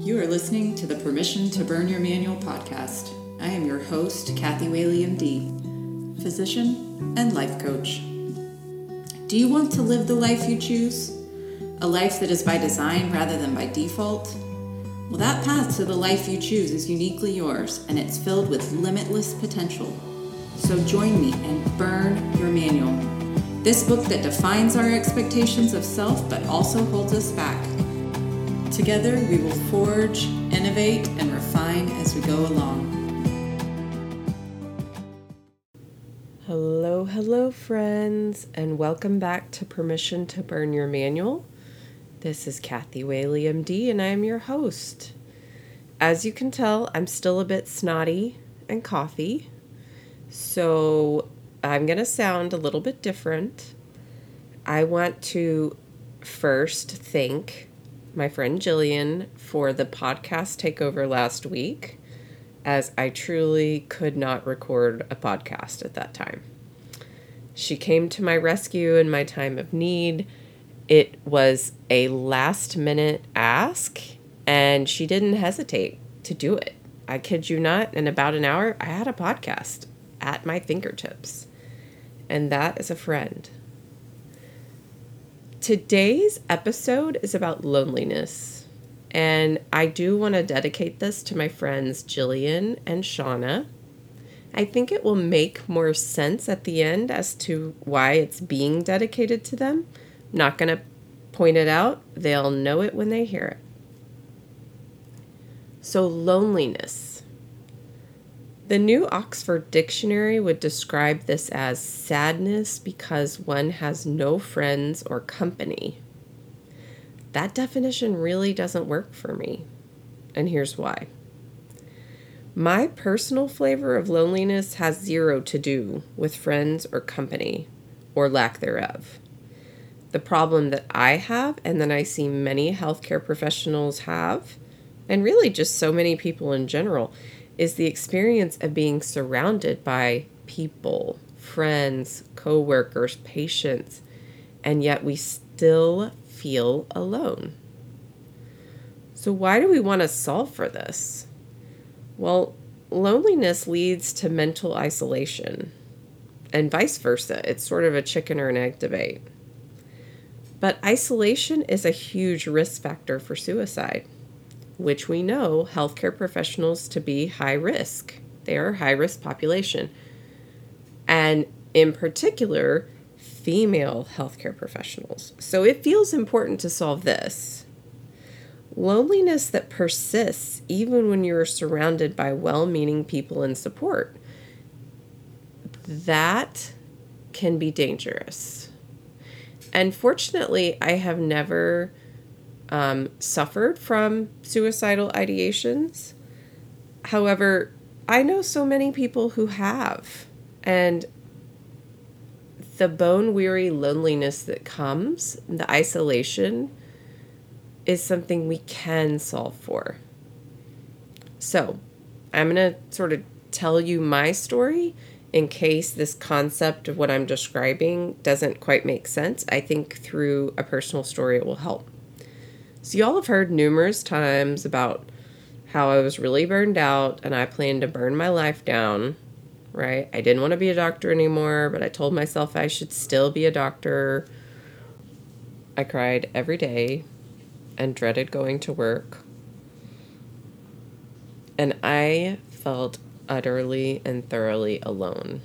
You are listening to the Permission to Burn Your Manual podcast. I am your host, Kathy Whaley, MD, physician and life coach. Do you want to live the life you choose? A life that is by design rather than by default? Well, that path to the life you choose is uniquely yours, and it's filled with limitless potential. So join me and burn your manual. This book that defines our expectations of self, but also holds us back. Together, we will forge, innovate, and refine as we go along. Hello, friends, and welcome back to Permission to Burn Your Manual. This is Kathy Whaley, MD, and I am your host. As you can tell, I'm still a bit snotty and coughy, so I'm going to sound a little bit different. I want to first thank my friend Jillian for the podcast takeover last week, as I truly could not record a podcast at that time. She came to my rescue in my time of need. It was a last-minute ask, and she didn't hesitate to do it. I kid you not, in about an hour, I had a podcast at my fingertips, and that is a friend. Today's episode is about loneliness, and I do want to dedicate this to my friends Jillian and Shauna. I think it will make more sense at the end as to why it's being dedicated to them. I'm not going to point it out. They'll know it when they hear it. So, loneliness. The New Oxford Dictionary would describe this as sadness because one has no friends or company. That definition really doesn't work for me, and here's why. My personal flavor of loneliness has zero to do with friends or company, or lack thereof. The problem that I have, and that I see many healthcare professionals have, and really just so many people in general, is the experience of being surrounded by people, friends, coworkers, patients, and yet we still feel alone. So why do we want to solve for this? Well, loneliness leads to mental isolation, and vice versa. It's sort of a chicken or an egg debate. But isolation is a huge risk factor for suicide, which we know healthcare professionals to be high risk. They are a high-risk population. And in particular, female healthcare professionals. So it feels important to solve this. Loneliness that persists even when you're surrounded by well-meaning people and support. That can be dangerous. And fortunately, I have never suffered from suicidal ideations. However, I know so many people who have, and the bone-weary loneliness that comes, the isolation, is something we can solve for. So, I'm going to sort of tell you my story in case this concept of what I'm describing doesn't quite make sense. I think through a personal story it will help. So y'all have heard numerous times about how I was really burned out and I planned to burn my life down, right? I didn't want to be a doctor anymore, but I told myself I should still be a doctor. I cried every day and dreaded going to work. And I felt utterly and thoroughly alone.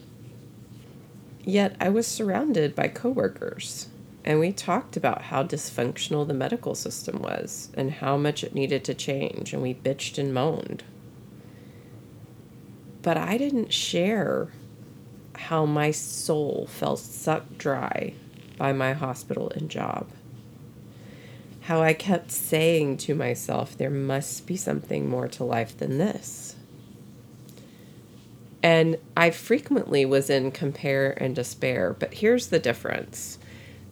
Yet I was surrounded by coworkers. And we talked about how dysfunctional the medical system was and how much it needed to change, and we bitched and moaned. But I didn't share how my soul felt sucked dry by my hospital and job. How I kept saying to myself, there must be something more to life than this. And I frequently was in compare and despair, but here's the difference.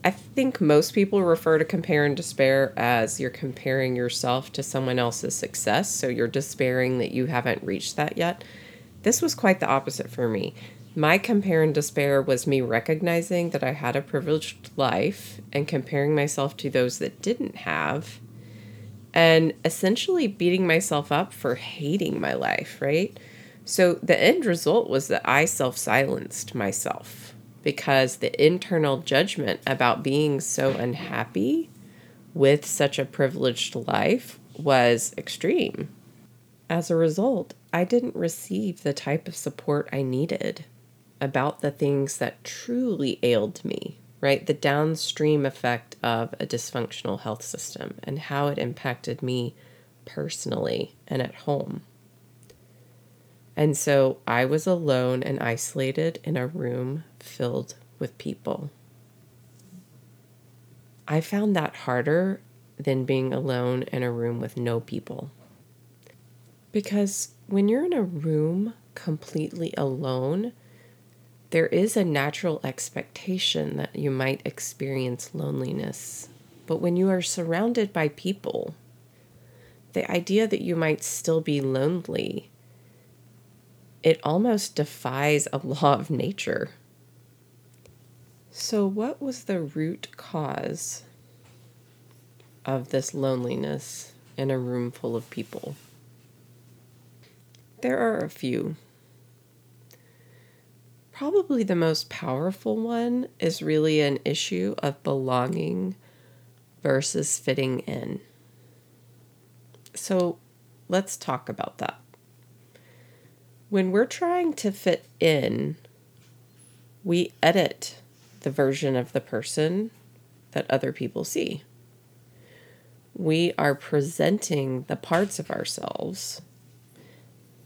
I think most people refer to compare and despair as you're comparing yourself to someone else's success, so you're despairing that you haven't reached that yet. This was quite the opposite for me. My compare and despair was me recognizing that I had a privileged life and comparing myself to those that didn't have, and essentially beating myself up for hating my life, right? So the end result was that I self-silenced myself because the internal judgment about being so unhappy with such a privileged life was extreme. As a result, I didn't receive the type of support I needed about the things that truly ailed me, right? The downstream effect of a dysfunctional health system and how it impacted me personally and at home. And so I was alone and isolated in a room filled with people. I found that harder than being alone in a room with no people. Because when you're in a room completely alone, there is a natural expectation that you might experience loneliness. But when you are surrounded by people, the idea that you might still be lonely, it almost defies a law of nature. So what was the root cause of this loneliness in a room full of people? There are a few. Probably the most powerful one is really an issue of belonging versus fitting in. So let's talk about that. When we're trying to fit in, we edit the version of the person that other people see. We are presenting the parts of ourselves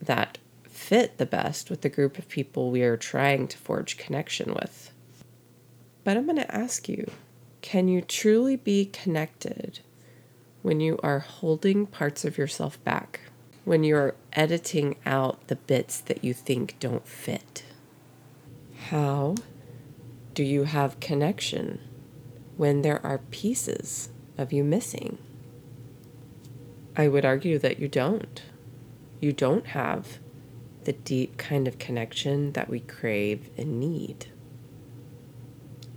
that fit the best with the group of people we are trying to forge connection with. But I'm going to ask you, can you truly be connected when you are holding parts of yourself back? When you're editing out the bits that you think don't fit? How do you have connection when there are pieces of you missing? I would argue that you don't. You don't have the deep kind of connection that we crave and need.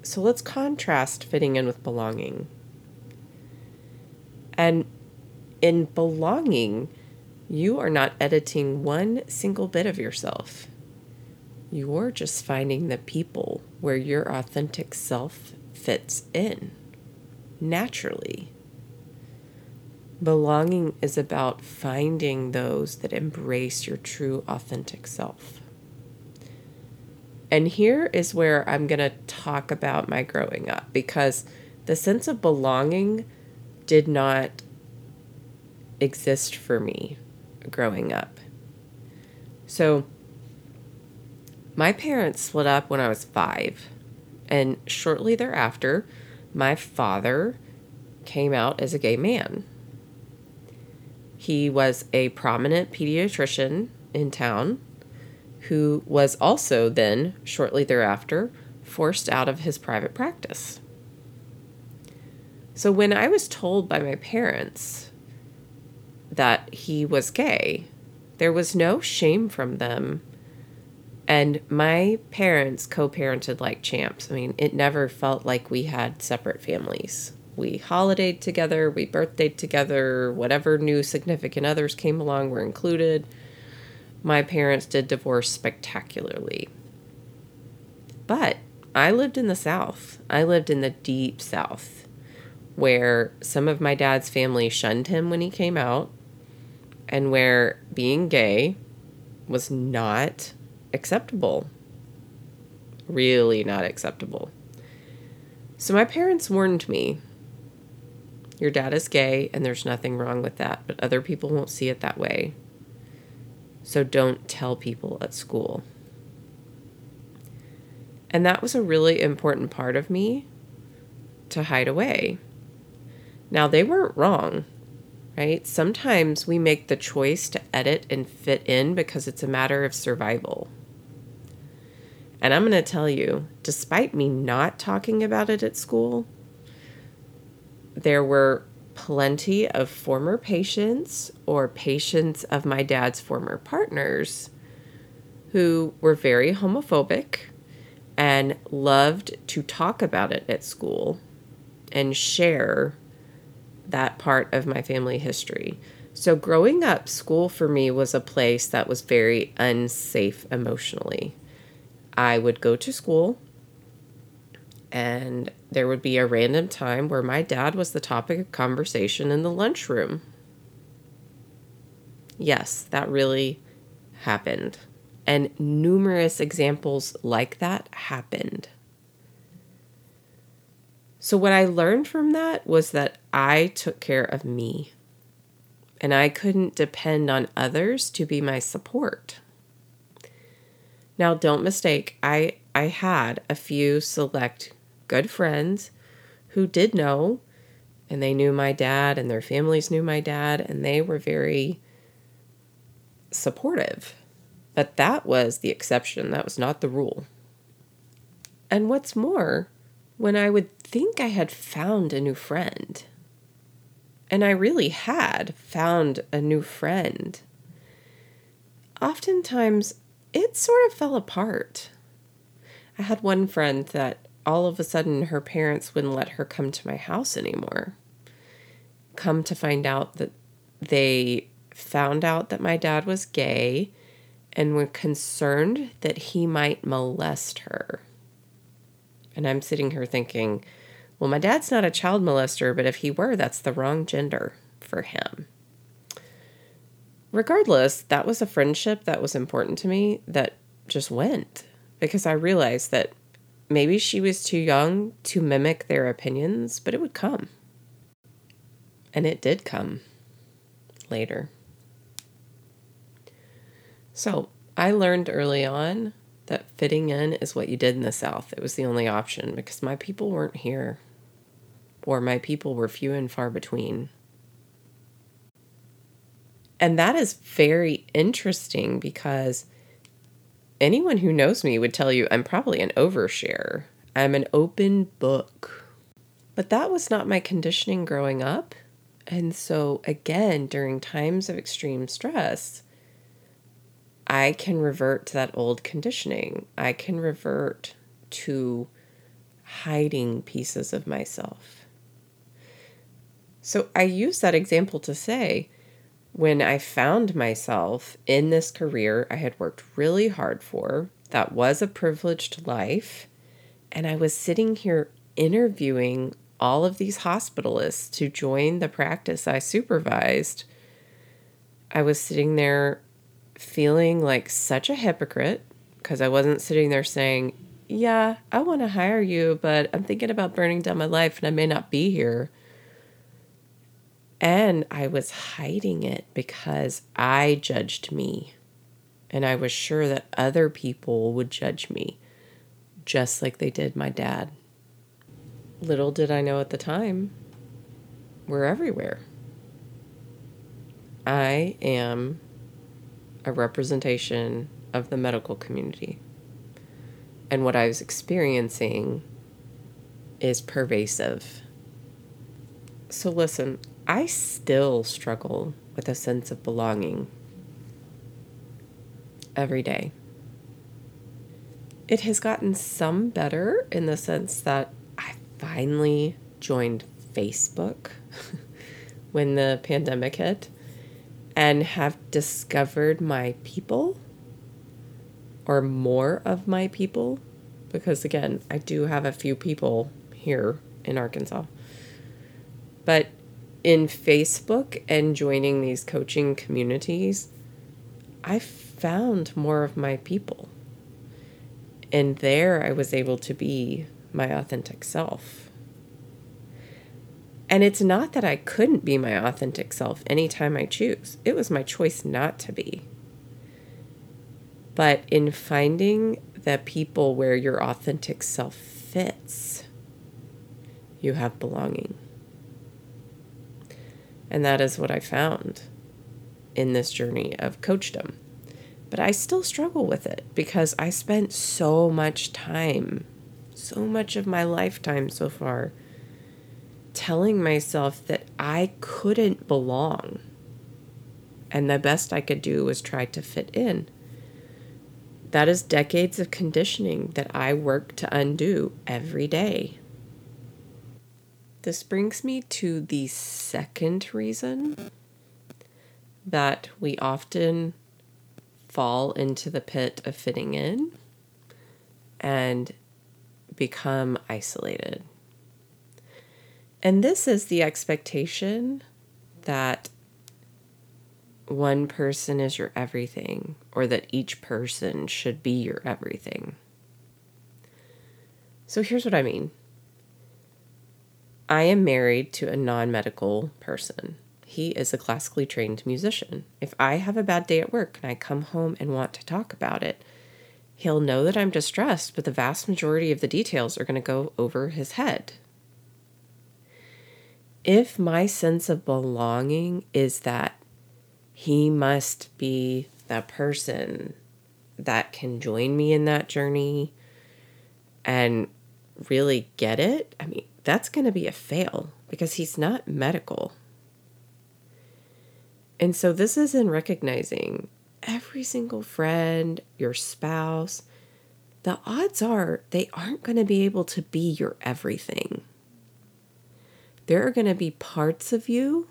So let's contrast fitting in with belonging. And in belonging, you are not editing one single bit of yourself. You're just finding the people where your authentic self fits in naturally. Belonging is about finding those that embrace your true authentic self. And here is where I'm going to talk about my growing up, because the sense of belonging did not exist for me growing up. So my parents split up when I was 5, and shortly thereafter, my father came out as a gay man. He was a prominent pediatrician in town who was also then, shortly thereafter, forced out of his private practice. So when I was told by my parents that he was gay, there was no shame from them. And my parents co-parented like champs. I mean, it never felt like we had separate families. We holidayed together, we birthdayed together, whatever new significant others came along were included. My parents did divorce spectacularly. But I lived in the South. I lived in the deep South, where some of my dad's family shunned him when he came out, and where being gay was not acceptable. Really not acceptable. So my parents warned me, your dad is gay, and there's nothing wrong with that, but other people won't see it that way. So don't tell people at school. And that was a really important part of me to hide away. Now, they weren't wrong, right? Sometimes we make the choice to edit and fit in because it's a matter of survival. And I'm going to tell you, despite me not talking about it at school, there were plenty of former patients or patients of my dad's former partners who were very homophobic and loved to talk about it at school and share that part of my family history. So growing up, school for me was a place that was very unsafe emotionally. I would go to school, and there would be a random time where my dad was the topic of conversation in the lunchroom. Yes, that really happened. And numerous examples like that happened. So what I learned from that was that I took care of me, and I couldn't depend on others to be my support. Now, don't mistake, I had a few select good friends who did know, and they knew my dad, and their families knew my dad, and they were very supportive. But that was the exception. That was not the rule. And what's more, when I would think I had found a new friend, and I really had found a new friend, oftentimes it sort of fell apart. I had one friend that all of a sudden her parents wouldn't let her come to my house anymore. Come to find out that they found out that my dad was gay and were concerned that he might molest her. And I'm sitting here thinking, well, my dad's not a child molester, but if he were, that's the wrong gender for him. Regardless, that was a friendship that was important to me that just went, because I realized that maybe she was too young to mimic their opinions, but it would come. And it did come later. So I learned early on that fitting in is what you did in the South. It was the only option because my people weren't here, or my people were few and far between. And that is very interesting because anyone who knows me would tell you I'm probably an overshare. I'm an open book. But that was not my conditioning growing up. And so again, during times of extreme stress, I can revert to that old conditioning. I can revert to hiding pieces of myself. So I use that example to say, when I found myself in this career I had worked really hard for, that was a privileged life, and I was sitting here interviewing all of these hospitalists to join the practice I supervised, I was sitting there feeling like such a hypocrite because I wasn't sitting there saying, yeah, I want to hire you, but I'm thinking about burning down my life and I may not be here. And I was hiding it because I judged me. And I was sure that other people would judge me just like they did my dad. Little did I know at the time, we're everywhere. I am a representation of the medical community. And what I was experiencing is pervasive. So listen, I still struggle with a sense of belonging every day. It has gotten some better in the sense that I finally joined Facebook when the pandemic hit, and have discovered my people, or more of my people, because again, I do have a few people here in Arkansas. But in Facebook and joining these coaching communities, I found more of my people. And there I was able to be my authentic self. And it's not that I couldn't be my authentic self anytime I choose. It was my choice not to be. But in finding the people where your authentic self fits, you have belonging. And that is what I found in this journey of coachdom. But I still struggle with it because I spent so much time, so much of my lifetime so far, telling myself that I couldn't belong, and the best I could do was try to fit in. That is decades of conditioning that I work to undo every day. This brings me to the second reason that we often fall into the pit of fitting in and become isolated. And this is the expectation that one person is your everything, or that each person should be your everything. So here's what I mean. I am married to a non-medical person. He is a classically trained musician. If I have a bad day at work and I come home and want to talk about it, he'll know that I'm distressed, but the vast majority of the details are going to go over his head. If my sense of belonging is that he must be the person that can join me in that journey and really get it, I mean, that's going to be a fail because he's not medical. And so this is in recognizing every single friend, your spouse, the odds are they aren't going to be able to be your everything. There are going to be parts of you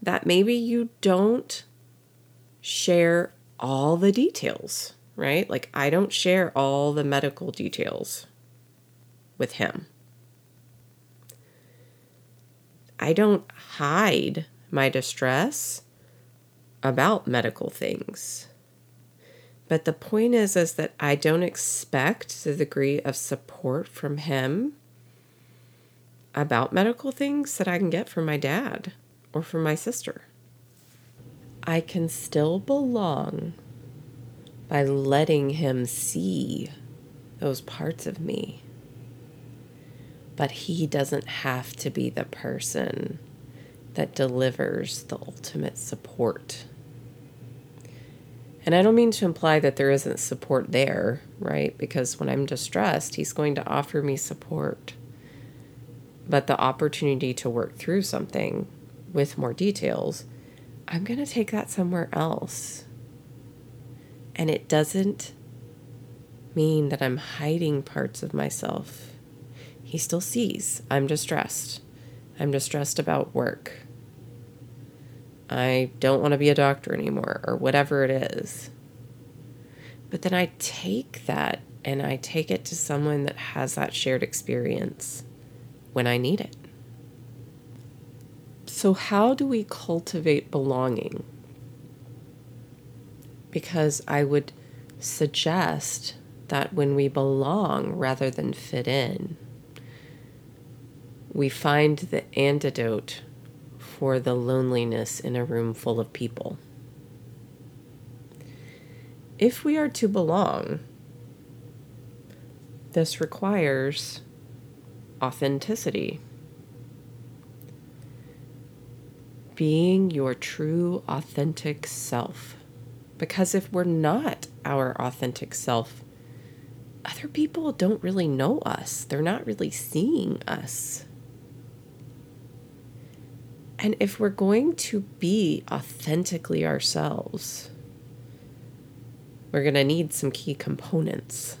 that maybe you don't share all the details, right? Like I don't share all the medical details with him. I don't hide my distress about medical things. But the point is that I don't expect the degree of support from him about medical things that I can get from my dad or from my sister. I can still belong by letting him see those parts of me. But he doesn't have to be the person that delivers the ultimate support. And I don't mean to imply that there isn't support there, right? Because when I'm distressed, he's going to offer me support. But the opportunity to work through something with more details, I'm going to take that somewhere else. And it doesn't mean that I'm hiding parts of myself. He still sees I'm distressed. I'm distressed about work. I don't want to be a doctor anymore, or whatever it is. But then I take that and I take it to someone that has that shared experience when I need it. So how do we cultivate belonging? Because I would suggest that when we belong rather than fit in, we find the antidote for the loneliness in a room full of people. If we are to belong, this requires authenticity. Being your true, authentic self. Because if we're not our authentic self, other people don't really know us. They're not really seeing us. And if we're going to be authentically ourselves, we're going to need some key components.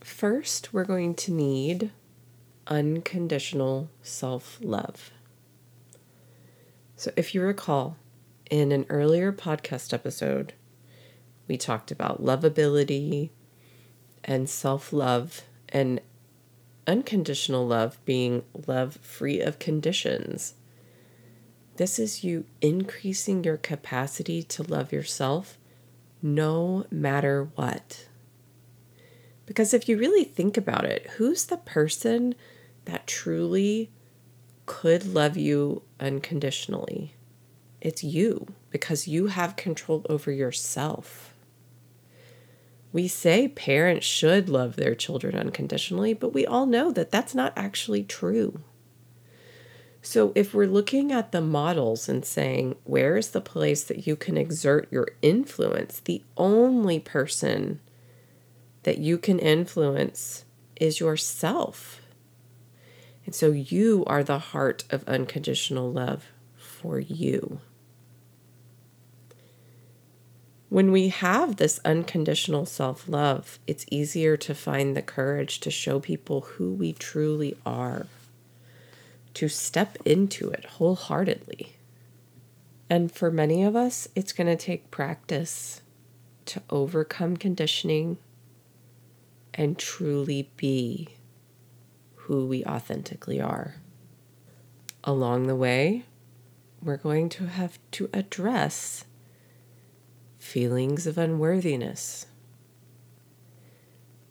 First, we're going to need unconditional self-love. So if you recall, in an earlier podcast episode, we talked about lovability and self-love and unconditional love being love free of conditions. This is you increasing your capacity to love yourself no matter what. Because if you really think about it, who's the person that truly could love you unconditionally? It's you, because you have control over yourself. We say parents should love their children unconditionally, but we all know that that's not actually true. So if we're looking at the models and saying, where is the place that you can exert your influence? The only person that you can influence is yourself. And so you are the heart of unconditional love for you. When we have this unconditional self-love, it's easier to find the courage to show people who we truly are. to step into it wholeheartedly. And for many of us, it's going to take practice to overcome conditioning and truly be who we authentically are. Along the way, we're going to have to address feelings of unworthiness,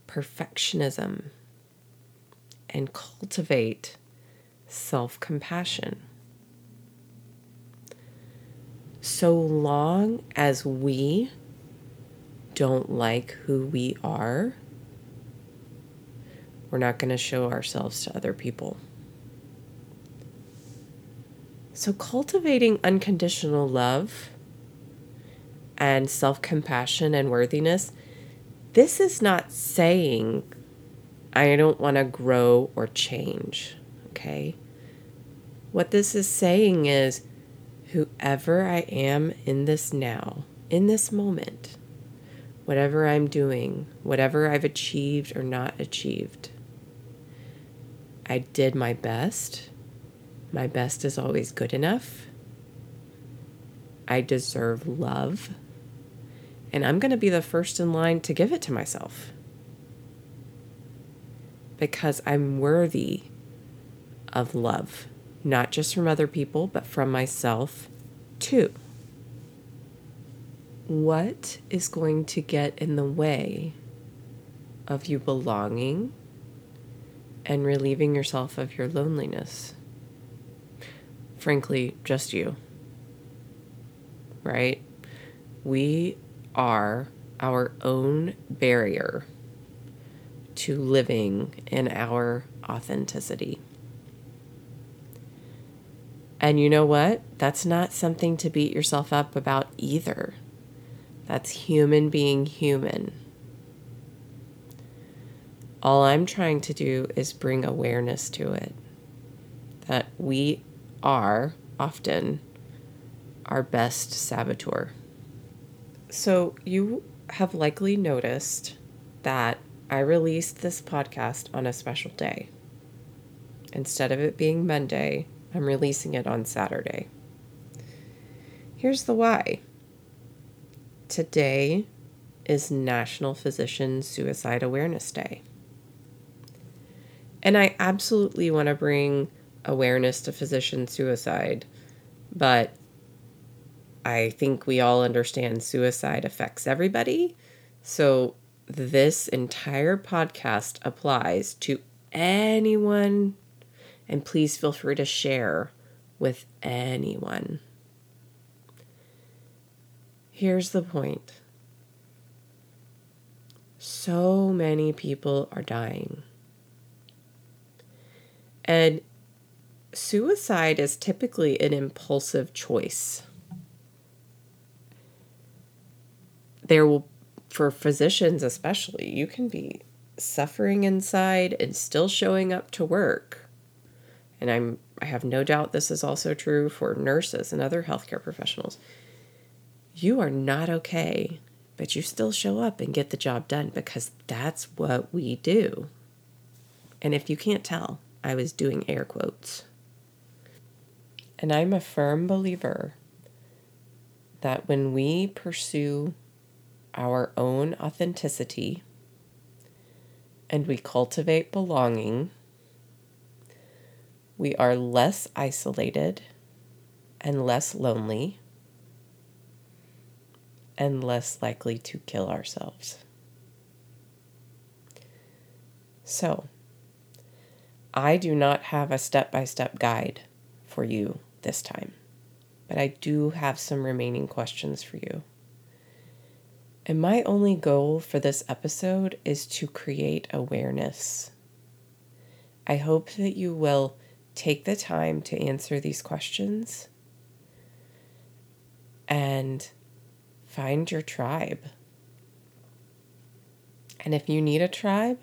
perfectionism, and cultivate self-compassion. So long as we don't like who we are, we're not going to show ourselves to other people. So cultivating unconditional love and self-compassion and worthiness, this is not saying, I don't want to grow or change, okay? What this is saying is, whoever I am in this now, in this moment, whatever I'm doing, whatever I've achieved or not achieved, I did my best. My best is always good enough. I deserve love. And I'm going to be the first in line to give it to myself. Because I'm worthy of love. Not just from other people, but from myself too. What is going to get in the way of you belonging and relieving yourself of your loneliness? Frankly, just you, right? We are our own barrier to living in our authenticity. And you know what? That's not something to beat yourself up about either. That's human being human. All I'm trying to do is bring awareness to it. That we are often our best saboteur. So you have likely noticed that I released this podcast on a special day. Instead of it being Monday, I'm releasing it on Saturday. Here's the why. Today is National Physician Suicide Awareness Day. And I absolutely want to bring awareness to physician suicide, but I think we all understand suicide affects everybody. So this entire podcast applies to anyone. And please feel free to share with anyone. Here's the point. So many people are dying. And suicide is typically an impulsive choice. For physicians especially, you can be suffering inside and still showing up to work. And I have no doubt this is also true for nurses and other healthcare professionals. You are not okay, but you still show up and get the job done because that's what we do. And if you can't tell, I was doing air quotes. And I'm a firm believer that when we pursue our own authenticity and we cultivate belonging, we are less isolated and less lonely and less likely to kill ourselves. So, I do not have a step-by-step guide for you this time, but I do have some remaining questions for you. And my only goal for this episode is to create awareness. I hope that you will take the time to answer these questions and find your tribe. And if you need a tribe,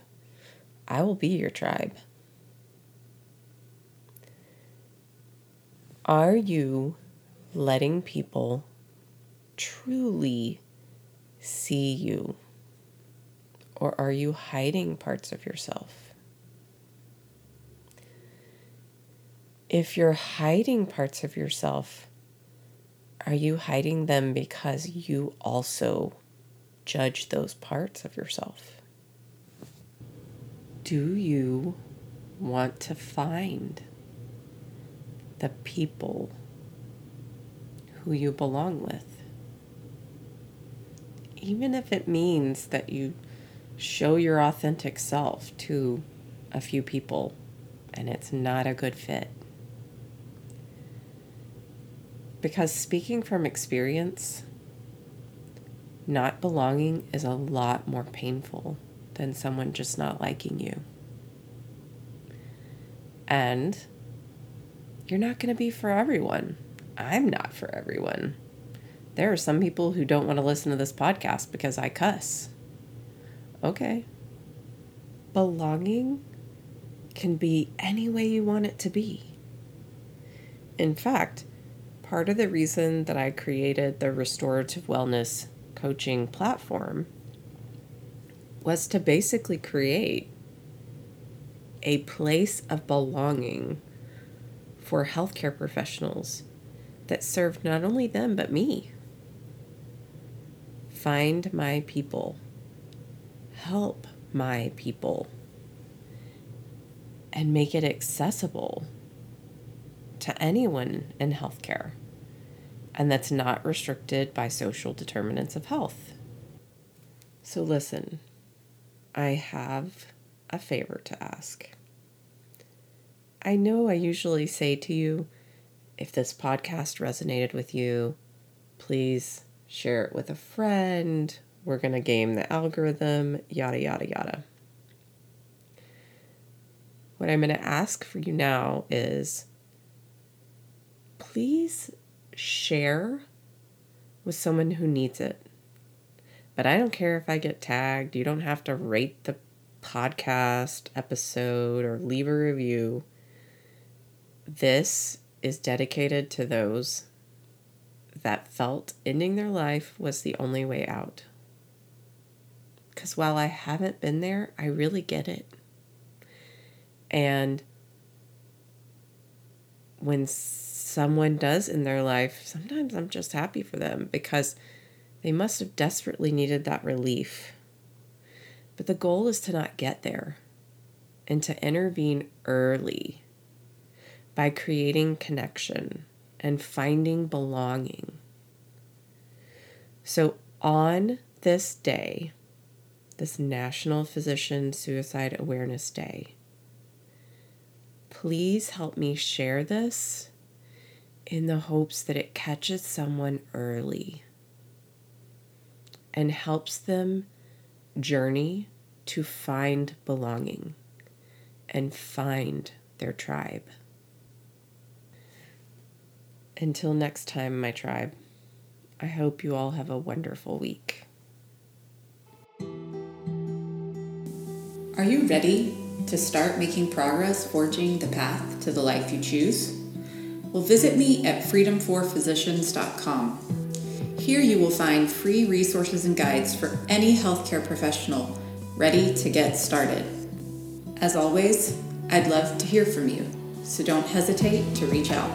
I will be your tribe. Are you letting people truly see you? Or are you hiding parts of yourself? If you're hiding parts of yourself, are you hiding them because you also judge those parts of yourself? Do you want to find the people who you belong with? Even if it means that you show your authentic self to a few people and it's not a good fit. Because speaking from experience, not belonging is a lot more painful than someone just not liking you. And you're not going to be for everyone. I'm not for everyone. There are some people who don't want to listen to this podcast because I cuss. Okay. Belonging can be any way you want it to be. In fact, part of the reason that I created the restorative wellness coaching platform was to basically create a place of belonging for healthcare professionals that served not only them, but me. Find my people. Help my people. And make it accessible to anyone in healthcare. And that's not restricted by social determinants of health. So listen, I have a favor to ask. I know I usually say to you, if this podcast resonated with you, please share it with a friend. We're going to game the algorithm, yada, yada, yada. What I'm going to ask for you now is, please share with someone who needs it. But I don't care if I get tagged. You don't have to rate the podcast episode or leave a review. This is dedicated to those that felt ending their life was the only way out. Because while I haven't been there, I really get it. And when someone does in their life, sometimes I'm just happy for them because they must have desperately needed that relief. But the goal is to not get there and to intervene early by creating connection and finding belonging. So on this day, this National Physician Suicide Awareness Day, please help me share this in the hopes that it catches someone early and helps them journey to find belonging and find their tribe. Until next time, my tribe, I hope you all have a wonderful week. Are you ready to start making progress forging the path to the life you choose? Well, visit me at freedomforphysicians.com. Here you will find free resources and guides for any healthcare professional ready to get started. As always, I'd love to hear from you, so don't hesitate to reach out.